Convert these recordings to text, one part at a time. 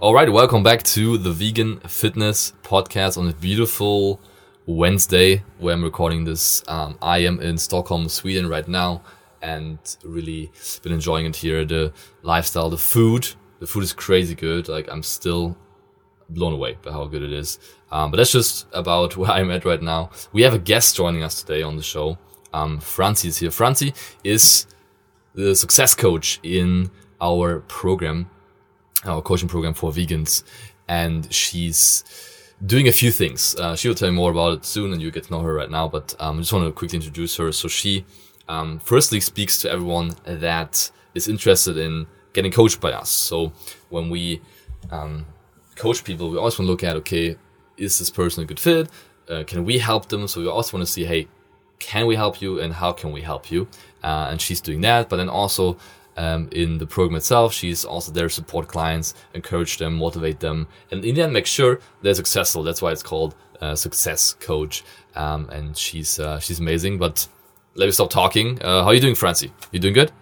All right, welcome back to the Vegan Fitness Podcast on a beautiful Wednesday where I'm recording this. I am in Stockholm, Sweden right now, and really been enjoying it here. The lifestyle, the food is crazy good. Like, I'm still blown away by how good it is. But that's just about where I'm at right now. We have a guest joining us today on the show. Franzi is here. Franzi is the success coach in our program, our coaching program for vegans, and she's doing a few things. She will tell you more about it soon, and you get to know her right now, but I just want to quickly introduce her. So she firstly speaks to everyone that is interested in getting coached by us. So when we coach people, we always want to look at, okay, is this person a good fit? Can we help them? So we also want to see, hey, can we help you, and how can we help you? And she's doing that, but then also in the program itself, she's also there to support clients, encourage them, motivate them, and in the end make sure they're successful. That's why it's called Success Coach. And she's amazing. But let me stop talking. How are you doing, Franzi? You doing good?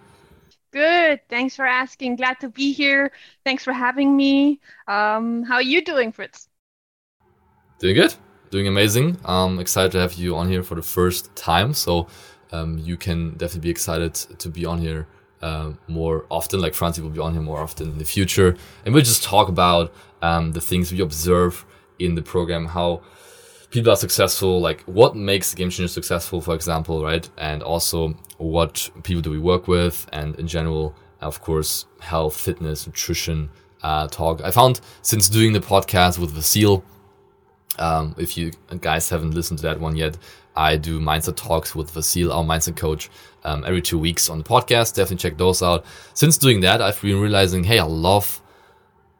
Good. Thanks for asking. Glad to be here. Thanks for having me. How are you doing, Fritz? Doing good. Doing amazing. Excited to have you on here for the first time. So you can definitely be excited to be on here more often. Like, Franzi will be on here more often in the future. And we'll just talk about the things we observe in the program, how people are successful, like what makes Game Changer successful, for example, right? And also what people do we work with, and in general, of course, health, fitness, nutrition talk. I found since doing the podcast with Vasil, if you guys haven't listened to that one yet, I do mindset talks with Vasil, our mindset coach, every 2 weeks on the podcast. Definitely check those out. Since doing that, I've been realizing, hey, I love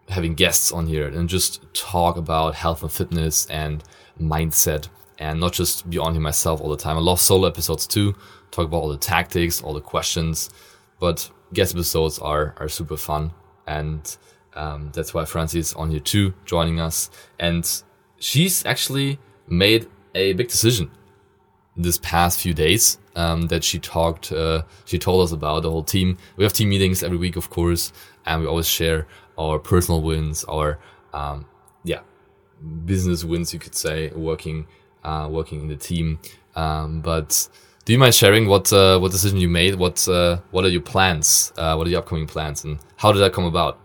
having guests on here and just talk about health and fitness and mindset, and not just be on here myself all the time. I love solo episodes too. Talk about all the tactics, all the questions, but guest episodes are super fun. And that's why Franzi is on here too, joining us. And she's actually made a big decision this past few days that she told us about, the whole team. We have team meetings every week, of course, and we always share our personal wins, our business wins, you could say, working in the team. But do you mind sharing what decision you made? What are your plans? What are your upcoming plans, and how did that come about?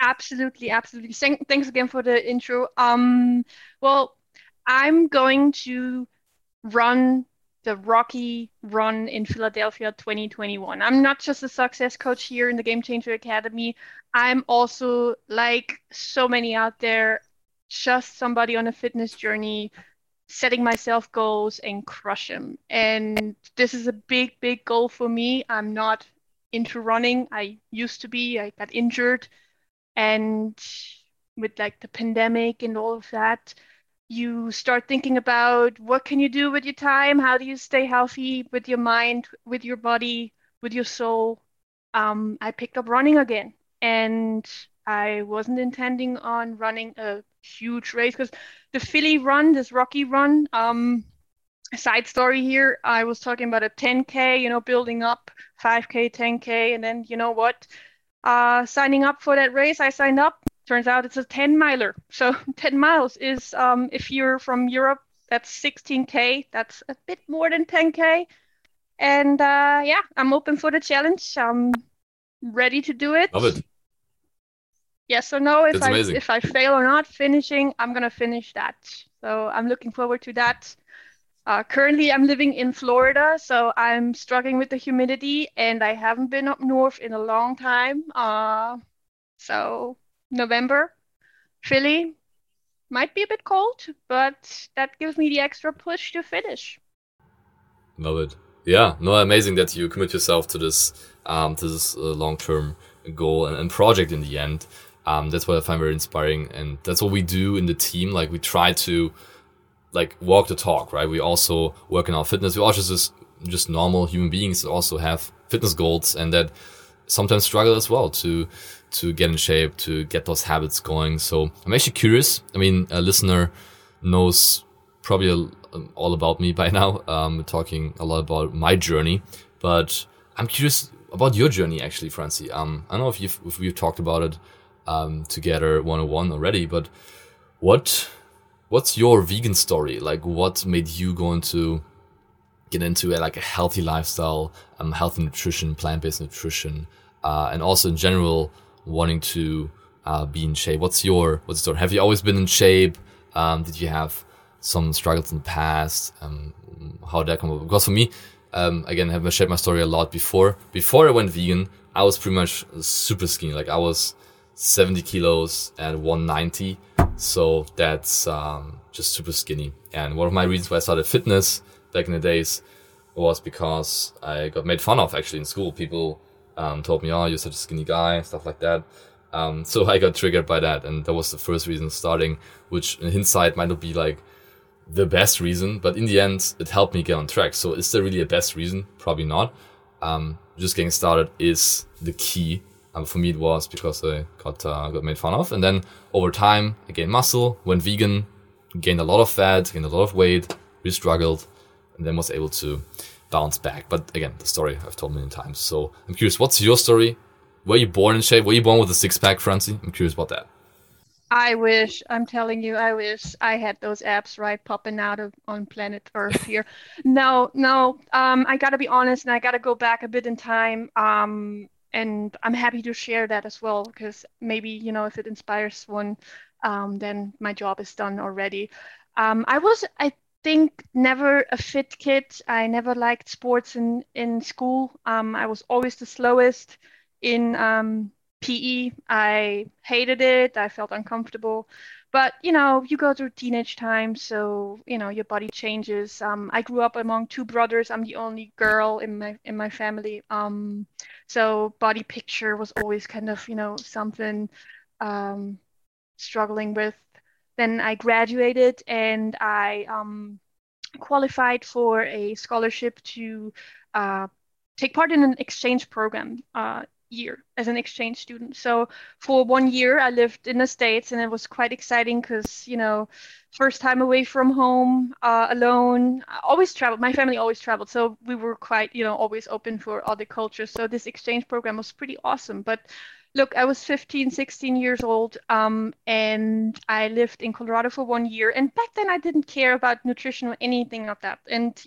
Absolutely. Thanks again for the intro. Well, I'm going to run the Rocky Run in Philadelphia 2021. I'm not just a success coach here in the Game Changer Academy. I'm also, like so many out there, just somebody on a fitness journey, setting myself goals and crush them. And this is a big, big goal for me. I'm not into running. I used to be. I got injured. And with like the pandemic and all of that, you start thinking about what can you do with your time? How do you stay healthy with your mind, with your body, with your soul? I picked up running again, and I wasn't intending on running a huge race, because the Philly Run, this Rocky Run, side story here, I was talking about a 10K, building up 5K, 10K, and then you know what? Signing up for that race, I signed up. Turns out it's a 10-miler. So 10 miles is, if you're from Europe, that's 16K. That's a bit more than 10K. And I'm open for the challenge. I'm ready to do it. Love it. Yes or no, if I fail or not finishing, I'm going to finish that. So I'm looking forward to that. Currently, I'm living in Florida, so I'm struggling with the humidity, and I haven't been up north in a long time. So November, Philly might be a bit cold, but that gives me the extra push to finish. Love it. Yeah, no, amazing that you commit yourself to this long-term goal and project in the end. That's what I find very inspiring. And that's what we do in the team. Like, we try to like walk the talk, right? We also work on our fitness. We're also just normal human beings that also have fitness goals and that sometimes struggle as well to get in shape, to get those habits going. So I'm actually curious. I mean, a listener knows probably all about me by now. Talking a lot about my journey, but I'm curious about your journey, actually, Franzi. I don't know if we've talked about it together one-on-one already, but what's your vegan story? Like, what made you get into like a healthy lifestyle, healthy nutrition, plant-based nutrition, and also in general wanting to be in shape? What's your story? Have you always been in shape? Did you have some struggles in the past? How did that come up? Because for me, again, I've shared my story a lot before. Before I went vegan, I was pretty much super skinny. Like, I was 70 kilos and 190. So that's just super skinny. And one of my reasons why I started fitness back in the days was because I got made fun of, actually, in school. People told me, "Oh, you're such a skinny guy," stuff like that. So I got triggered by that. And that was the first reason starting, which in hindsight might not be like the best reason, but in the end, it helped me get on track. So is there really a best reason? Probably not. Just getting started is the key. For me, it was because I got made fun of. And then over time, I gained muscle, went vegan, gained a lot of fat, gained a lot of weight, really struggled, and then was able to bounce back. But again, the story I've told many times. So I'm curious, what's your story? Were you born in shape? Were you born with a six-pack, Franzi? I'm curious about that. I wish I had those abs right popping out on planet Earth here. No. I got to be honest, and I got to go back a bit in time. And I'm happy to share that as well, because maybe, if it inspires one, then my job is done already. I was, I think, never a fit kid. I never liked sports in school. I was always the slowest in PE. I hated it. I felt uncomfortable. But, you go through teenage time, so, your body changes. I grew up among two brothers. I'm the only girl in my family. So body picture was always kind of, something struggling with. Then I graduated and I qualified for a scholarship to take part in an exchange program year as an exchange student. So for 1 year I lived in the States, and it was quite exciting because first time away from home, alone. I always traveled, my family always traveled, so we were quite always open for other cultures. So this exchange program was pretty awesome. But look, I was 16 years old, and I lived in Colorado for 1 year, and back then I didn't care about nutrition or anything like that. And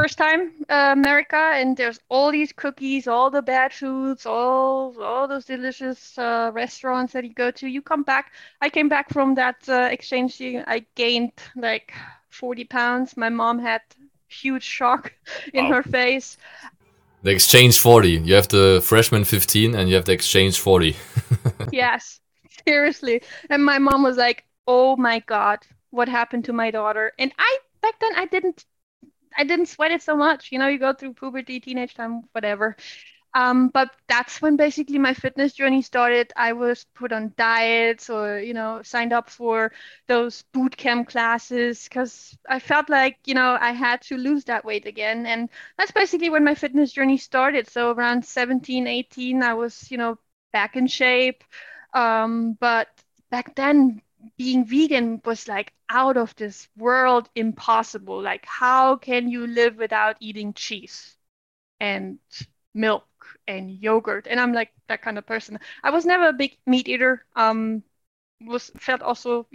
first time America, and there's all these cookies, all the bad foods, all those delicious restaurants that you go to. You come back. I came back from that exchange. I gained like 40 pounds. My mom had huge shock in her face. The exchange 40. You have the freshman 15 and you have the exchange 40. Yes, seriously. And my mom was like, "Oh my God, what happened to my daughter?" And back then I didn't sweat it so much. You go through puberty, teenage time, whatever. But that's when basically my fitness journey started. I was put on diets or, signed up for those boot camp classes because I felt like, I had to lose that weight again. And that's basically when my fitness journey started. So around 17, 18, I was, back in shape. But back then, being vegan was like out of this world, impossible. Like, how can you live without eating cheese and milk and yogurt? And I'm like that kind of person. I was never a big meat eater. Felt also,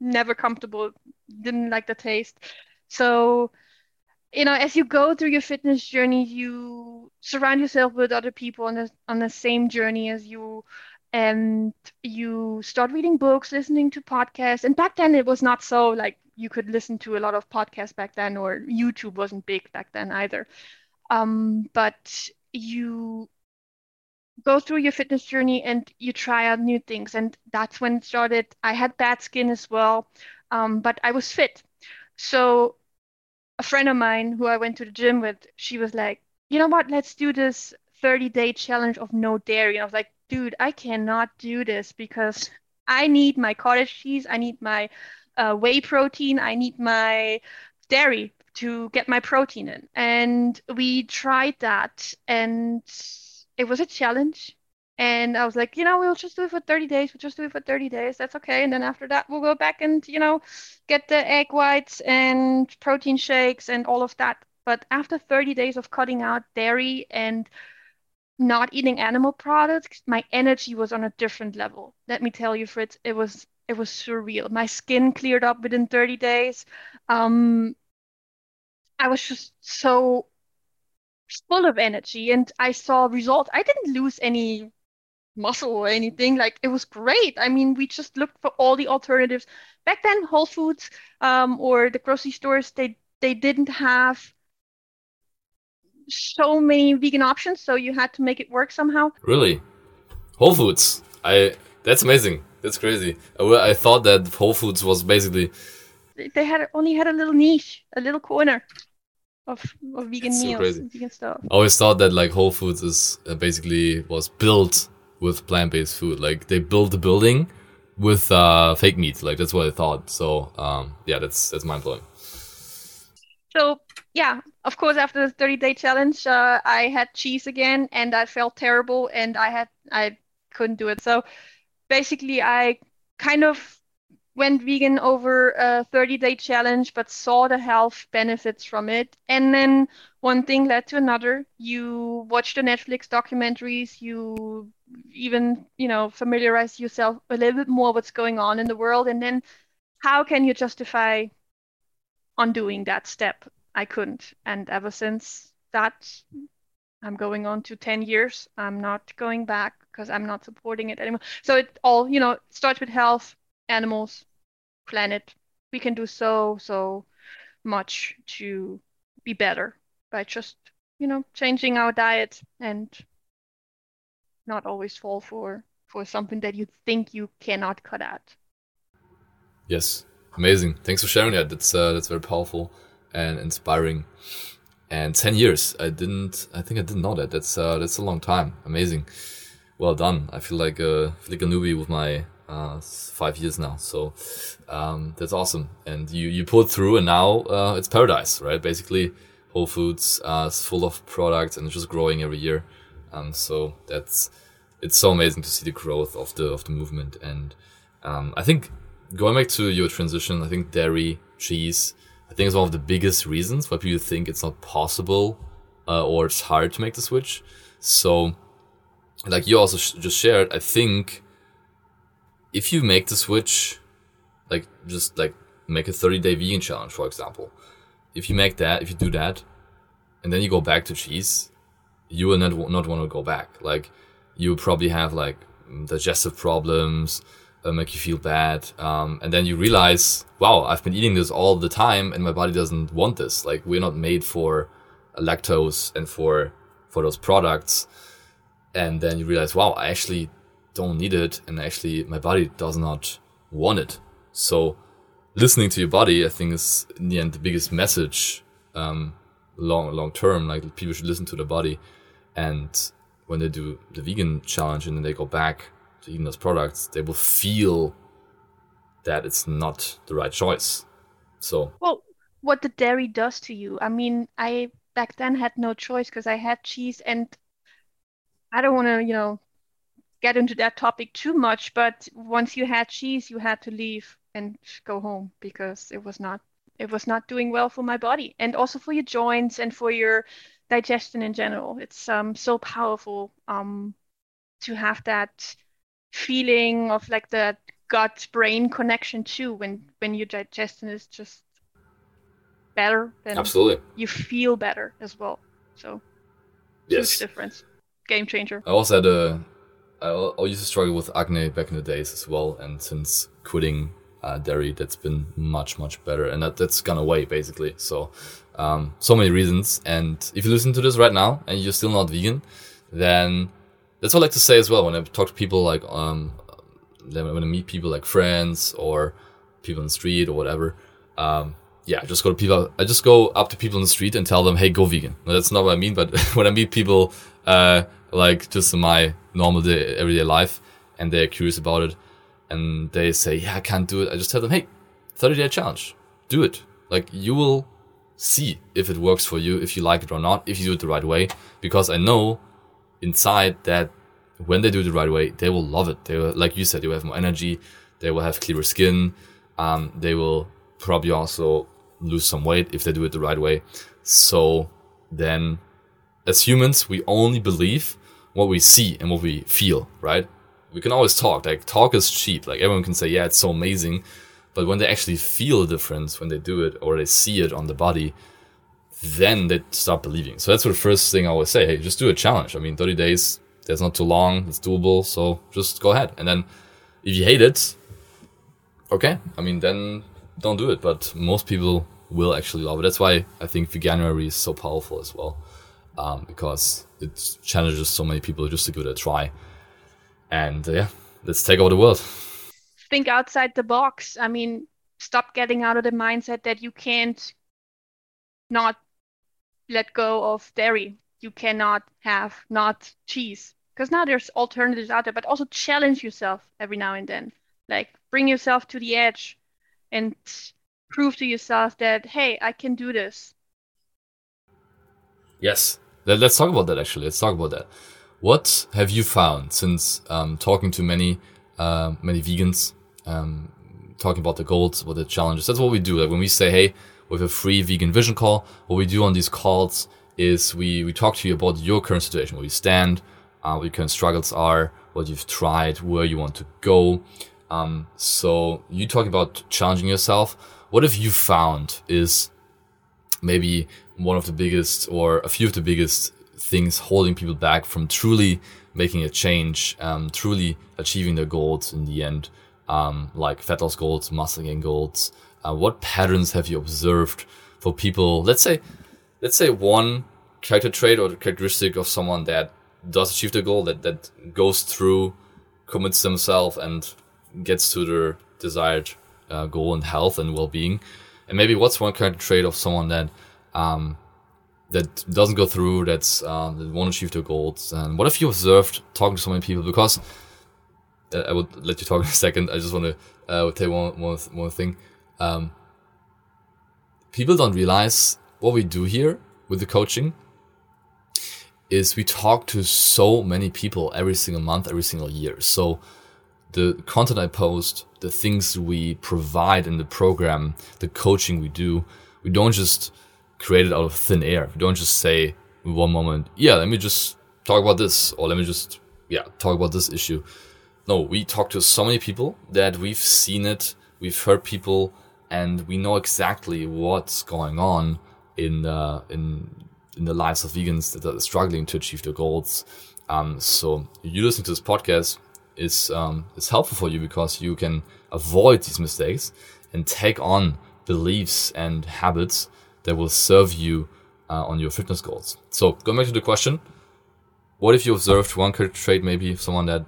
never comfortable, didn't like the taste. So, as you go through your fitness journey, you surround yourself with other people on the same journey as you. And you start reading books, listening to podcasts. And back then it was not so like you could listen to a lot of podcasts back then, or YouTube wasn't big back then either. But you go through your fitness journey and you try out new things. And that's when it started. I had bad skin as well, but I was fit. So a friend of mine who I went to the gym with, she was like, "You know what, let's do this 30-day challenge of no dairy. And I was like, dude, I cannot do this because I need my cottage cheese. I need my whey protein. I need my dairy to get my protein in. And we tried that, and it was a challenge. And I was like, you know, we'll just do it for 30 days. We'll just do it for 30 days. That's okay. And then after that, we'll go back and, you know, get the egg whites and protein shakes and all of that. But after 30 days of cutting out dairy and not eating animal products, my energy was on a different level. Let me tell you, Fritz, it was surreal. My skin cleared up within 30 days. I was just so full of energy, and I saw results. I didn't lose any muscle or anything. Like, it was great. I mean, we just looked for all the alternatives. Back then, Whole Foods or the grocery stores, they didn't have so many vegan options, so you had to make it work somehow. Really? Whole Foods? That's amazing. That's crazy. I thought that Whole Foods was basically... They only had a little niche, a little corner of vegan meals, crazy. And vegan stuff. I always thought that, like, Whole Foods is basically was built with plant-based food. Like, they built the building with fake meat. Like, that's what I thought. So yeah, that's mind-blowing. So yeah, of course, after the 30-day challenge, I had cheese again, and I felt terrible, and I couldn't do it. So basically, I kind of went vegan over a 30-day challenge, but saw the health benefits from it. And then one thing led to another. You watch the Netflix documentaries. You even, you know, familiarize yourself a little bit more what's going on in the world. And then how can you justify undoing that step? I couldn't. And ever since that, I'm going on to 10 years. I'm not going back because I'm not supporting it anymore. So it all, you know, starts with health, animals, planet. We can do so much to be better by just, you know, changing our diet and not always fall for something that you think you cannot cut out. Yes, amazing. Thanks for sharing that. That's very powerful and inspiring. And 10 years. I didn't know that. That's a long time. Amazing. Well done. I feel like a newbie with my 5 years now, so that's awesome. And you pulled through, and now it's paradise, right? Basically, Whole Foods is full of products, and it's just growing every year. So it's so amazing to see the growth of the movement. And I think going back to your transition, I think dairy, cheese, I think is one of the biggest reasons why people think it's not possible or it's hard to make the switch. So, like you also just shared, I think, if you make the switch, like just like make a 30-day vegan challenge, for example, if you do that, and then you go back to cheese, you will not want to go back. Like, you probably have like digestive problems, make you feel bad, and then you realize, wow, I've been eating this all the time, and my body doesn't want this. Like, we're not made for lactose and for those products. And then you realize, wow, I actually don't need it, and actually my body does not want it. So listening to your body, I think, is in the end the biggest message long term. Like, people should listen to their body, and when they do the vegan challenge and then they go back to eating those products, they will feel that it's not the right choice. So, well, what the dairy does to you, I mean, I back then had no choice because I had cheese, and I don't want to, you know, get into that topic too much, but once you had cheese, you had to leave and go home because it was not doing well for my body, and also for your joints and for your digestion in general. It's so powerful to have that feeling of like the gut-brain connection too, when your digestion is just better, then absolutely you feel better as well. So yes, huge difference. Game changer. I also had I used to struggle with acne back in the days as well, and since quitting dairy, that's been much, much better, and that's gone away basically. So, so many reasons. And if you listen to this right now and you're still not vegan, then that's what I like to say as well. When I talk to people, like when I meet people like friends or people in the street or whatever, yeah, I just go up to people in the street and tell them, hey, go vegan. Now, that's not what I mean, but when I meet people, like just in my normal day, everyday life, and they're curious about it and they say, yeah, I can't do it, I just tell them, hey, 30-day challenge, do it. Like, you will see if it works for you, if you like it or not, if you do it the right way, because I know inside that when they do it the right way, they will love it. They will, like you said, they will have more energy, they will have clearer skin, they will probably also lose some weight if they do it the right way. So then, as humans, we only believe what we see and what we feel, right? We can always talk. Like, talk is cheap. Like, everyone can say, yeah, it's so amazing. But when they actually feel the difference, when they do it or they see it on the body, then they start believing. So that's the first thing I always say. Hey, just do a challenge. I mean, 30 days, that's not too long. It's doable. So just go ahead. And then if you hate it, okay. I mean, then don't do it. But most people will actually love it. That's why I think Veganuary is so powerful as well. Because it challenges so many people just to give it a try. And yeah, let's take over the world. Think outside the box. I mean, stop getting out of the mindset that you can't not let go of dairy. You cannot have not cheese. Because now there's alternatives out there, but also challenge yourself every now and then. Like, bring yourself to the edge and prove to yourself that, hey, I can do this. Yes. Let's talk about that, actually. Let's talk about that. What have you found since talking to many vegans, talking about the goals, about the challenges? That's what we do. Like, when we say, hey, we have a free vegan vision call, what we do on these calls is we talk to you about your current situation, where you stand, what your current struggles are, what you've tried, where you want to go. So you talk about challenging yourself. What have you found is maybe one of the biggest, or a few of the biggest things holding people back from truly making a change, truly achieving their goals in the end, like fat loss goals, muscle gain goals? What patterns have you observed for people? Let's say one character trait or characteristic of someone that does achieve the goal, that goes through, commits themselves, and gets to their desired goal in health and well-being. And maybe what's one character trait of someone that doesn't go through, that won't achieve their goals? And what have you observed talking to so many people? Because I would let you talk in a second. I just want to tell you one thing. People don't realize what we do here with the coaching is we talk to so many people every single month, every single year. So the content I post, the things we provide in the program, the coaching we do, we don't just create it out of thin air. We don't just say in one moment, yeah, let me just talk about this, or let me just, yeah, talk about this issue. No, we talk to so many people that we've seen it, we've heard people, and we know exactly what's going on in the lives of vegans that are struggling to achieve their goals. So you listening to this podcast is helpful for you, because you can avoid these mistakes and take on beliefs and habits that will serve you on your fitness goals. So going back to the question, what if you observed one character trait, maybe someone that,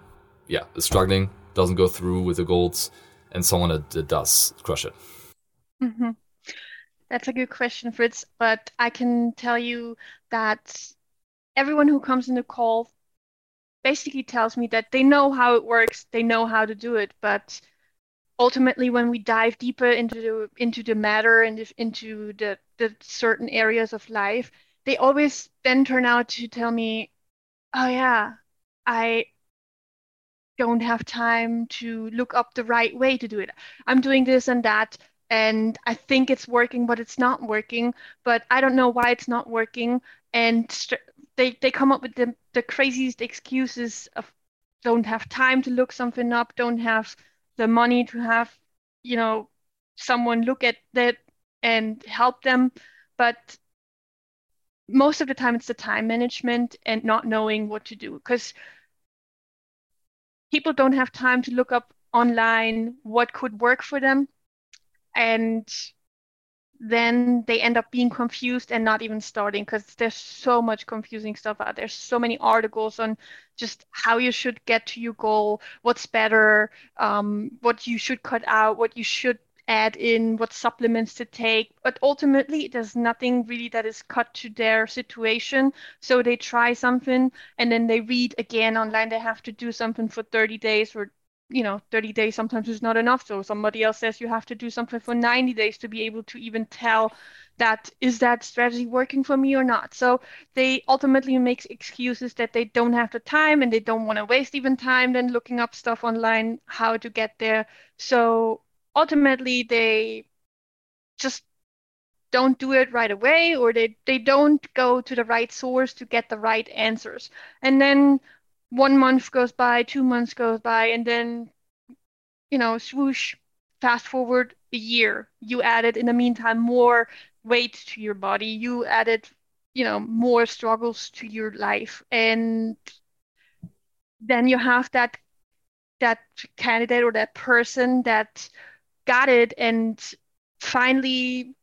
yeah, is struggling, doesn't go through with the goals, and someone that does crush it? Mm-hmm. That's a good question, Fritz. But I can tell you that everyone who comes in the call basically tells me that they know how it works, they know how to do it, but ultimately, when we dive deeper into the matter and into the certain areas of life, they always then turn out to tell me, oh yeah, I don't have time to look up the right way to do it. I'm doing this and that, and I think it's working, but it's not working, but I don't know why it's not working. And they come up with the craziest excuses of don't have time to look something up, don't have the money to have, someone look at that and help them. But most of the time, it's the time management and not knowing what to do, because people don't have time to look up online what could work for them. And then they end up being confused and not even starting, because there's so much confusing stuff out there. There's so many articles on just how you should get to your goal, what's better, what you should cut out, what you should add in, what supplements to take. But ultimately, there's nothing really that is cut to their situation. So they try something and then they read again online. They have to do something for 30 days or, 30 days sometimes is not enough. So somebody else says you have to do something for 90 days to be able to even tell that, is that strategy working for me or not? So they ultimately make excuses that they don't have the time and they don't want to waste even time then looking up stuff online, how to get there. So ultimately they just don't do it right away, or they don't go to the right source to get the right answers. And then 1 month goes by, 2 months goes by, and then, swoosh, fast forward a year. You added, in the meantime, more weight to your body. You added, more struggles to your life. And then you have that candidate or that person that got it and finally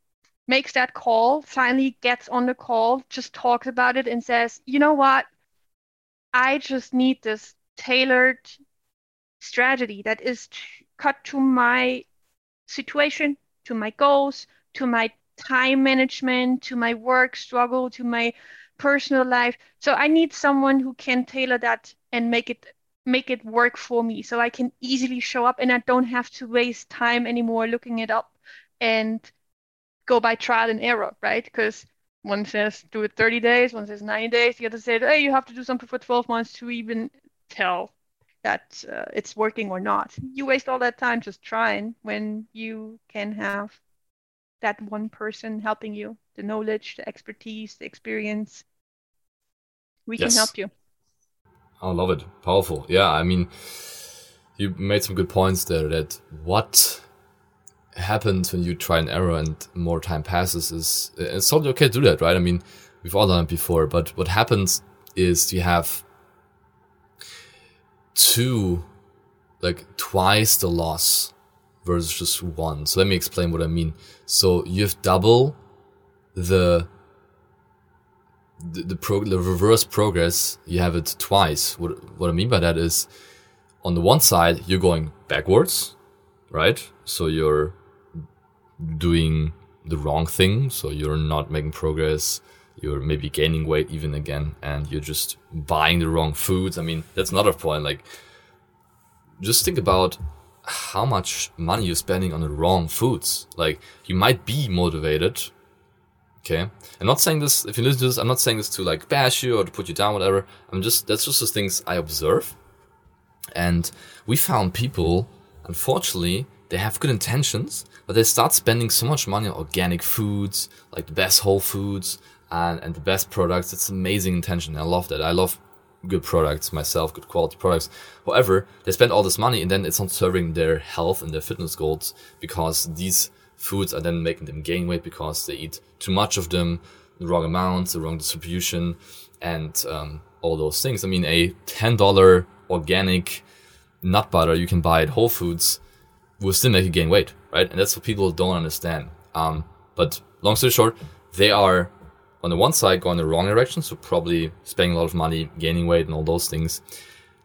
makes that call, finally gets on the call, just talks about it and says, you know what? I just need this tailored strategy that is cut to my situation, to my goals, to my time management, to my work struggle, to my personal life. So I need someone who can tailor that and make it work for me, so I can easily show up and I don't have to waste time anymore looking it up and go by trial and error, right? Because one says do it 30 days, one says 90 days, the other says, hey, you have to do something for 12 months to even tell that it's working or not. You waste all that time just trying when you can have that one person helping you, the knowledge, the expertise, the experience. We can help you. I love it. Powerful. Yeah, I mean, you made some good points there that what happens when you try an error and more time passes is, it's totally okay to do that, right? I mean, we've all done it before, but what happens is you have twice the loss versus just one. So let me explain what I mean. So you have double the reverse progress. You have it twice. What I mean by that is, on the one side, you're going backwards, right? So you're doing the wrong thing. So you're not making progress. You're maybe gaining weight even again, and you're just buying the wrong foods. I mean, that's another point. Just think about how much money you're spending on the wrong foods. You might be motivated. Okay. I'm not saying this, if you listen to this, I'm not saying this to bash you or to put you down, whatever. That's just the things I observe. And we found people, unfortunately, they have good intentions, but they start spending so much money on organic foods, like the best Whole Foods and the best products. It's amazing intention. I love that. I love good products myself, good quality products. However, they spend all this money and then it's not serving their health and their fitness goals, because these foods are then making them gain weight because they eat too much of them, the wrong amounts, the wrong distribution, and all those things. I mean, a $10 organic nut butter you can buy at Whole Foods will still make you gain weight, right? And that's what people don't understand. But long story short, they are, on the one side, going the wrong direction, so probably spending a lot of money, gaining weight, and all those things.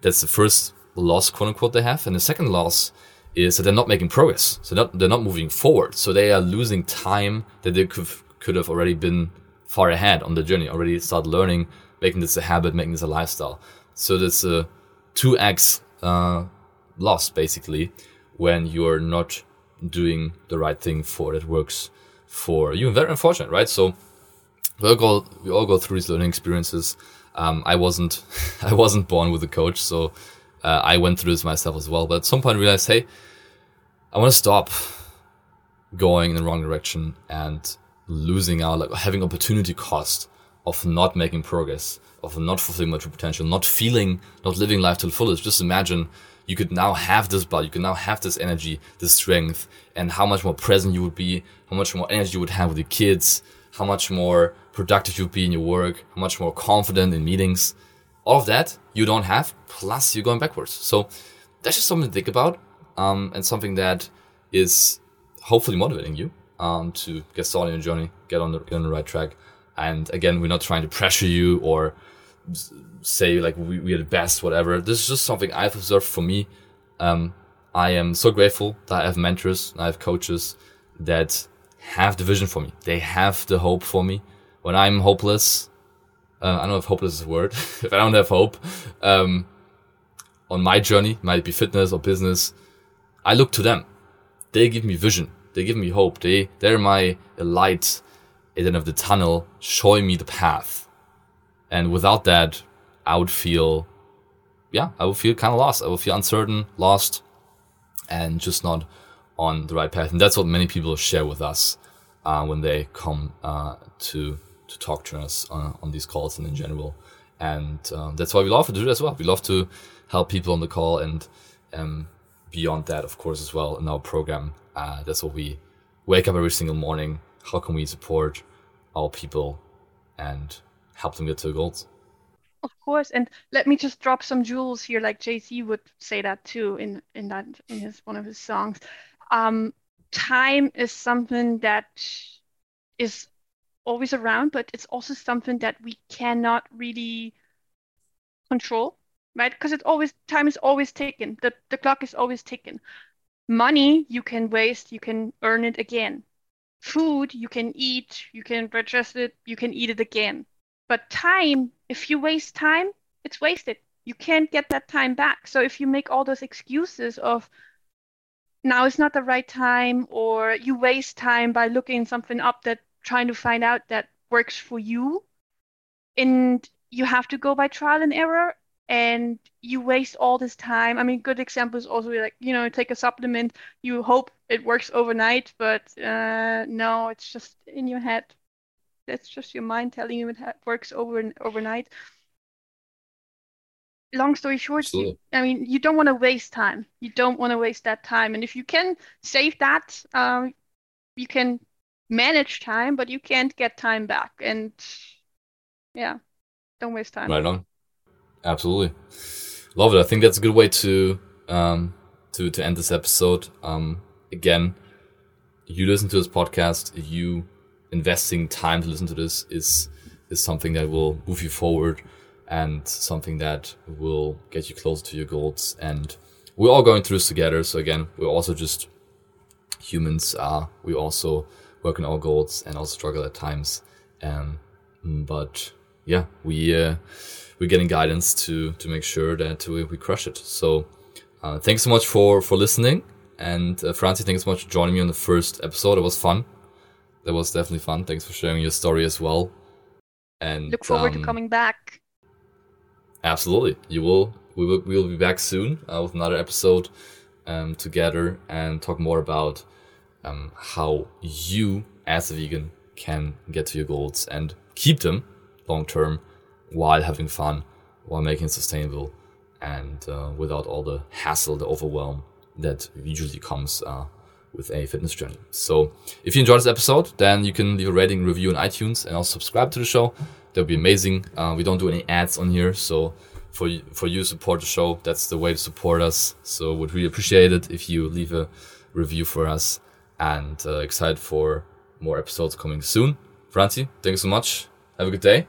That's the first loss, quote-unquote, they have. And the second loss is that they're not making progress. So they're not moving forward. So they are losing time that they could have already been far ahead on the journey, already start learning, making this a habit, making this a lifestyle. So that's a 2x loss, basically, when you're not doing the right thing that works for you. Very unfortunate, right? So we all go through these learning experiences. I wasn't born with a coach, so I went through this myself as well. But at some point I realized, hey, I want to stop going in the wrong direction and losing out, having opportunity cost of not making progress, of not fulfilling my true potential, not living life to the fullest. Just imagine you could now have this blood, you could now have this energy, this strength, and how much more present you would be, how much more energy you would have with your kids, how much more productive you'd be in your work, how much more confident in meetings. All of that you don't have, plus you're going backwards. So that's just something to think about, and something that is hopefully motivating you to get started on your journey, get on the right track. And again, we're not trying to pressure you or say we are the best, whatever. This is just something I've observed for me I am so grateful that I have mentors, I have coaches that have the vision for me. They have the hope for me. When I'm hopeless, I don't know if hopeless is a word. If I don't have hope, on my journey, might it be fitness or business, I look to them. They give me vision. They give me hope. They're my light at the end of the tunnel, showing me the path. And without that, I would feel, I would feel kind of lost. I would feel uncertain, lost, and just not on the right path. And that's what many people share with us when they come to talk to us on these calls and in general. And that's why we love to do it as well. We love to help people on the call and beyond that, of course, as well in our program. That's what we wake up every single morning. How can we support our people and help them get to their goals? Of course. And let me just drop some jewels here. Like JC would say that too in one of his songs. Time is something that is always around, but it's also something that we cannot really control, right? Because time is always taken. The clock is always taken. Money you can waste, you can earn it again. Food you can eat, you can digest it, you can eat it again. But time, if you waste time, it's wasted. You can't get that time back. So if you make all those excuses of now is not the right time, or you waste time by looking something up that trying to find out that works for you, and you have to go by trial and error, and you waste all this time. I mean, good example is also like, take a supplement, you hope it works overnight, but no, it's just in your head. That's just your mind telling you it works overnight. Long story short, sure. You don't want to waste time. You don't want to waste that time. And if you can save that, you can manage time, but you can't get time back. And don't waste time. Right on. Absolutely. Love it. I think that's a good way to end this episode. Again, you listen to this podcast, you investing time to listen to this is something that will move you forward and something that will get you closer to your goals. And we're all going through this together. So again, we're also just humans. We also work on our goals and also struggle at times. We're getting guidance to make sure that we crush it. So thanks so much for listening. And Franzi, thanks so much for joining me on the first episode. It was fun. That was definitely fun. Thanks for sharing your story as well. And look forward to coming back. Absolutely. You will. We will be back soon with another episode together and talk more about how you as a vegan can get to your goals and keep them long term while having fun, while making it sustainable, and without all the hassle, the overwhelm that usually comes with a fitness journey. So if you enjoyed this episode, then you can leave a rating, review on iTunes, and also subscribe to the show. That would be amazing. We don't do any ads on here. So for you support the show, that's the way to support us. So would really appreciate it if you leave a review for us, and excited for more episodes coming soon. Franzi, thank you so much. Have a good day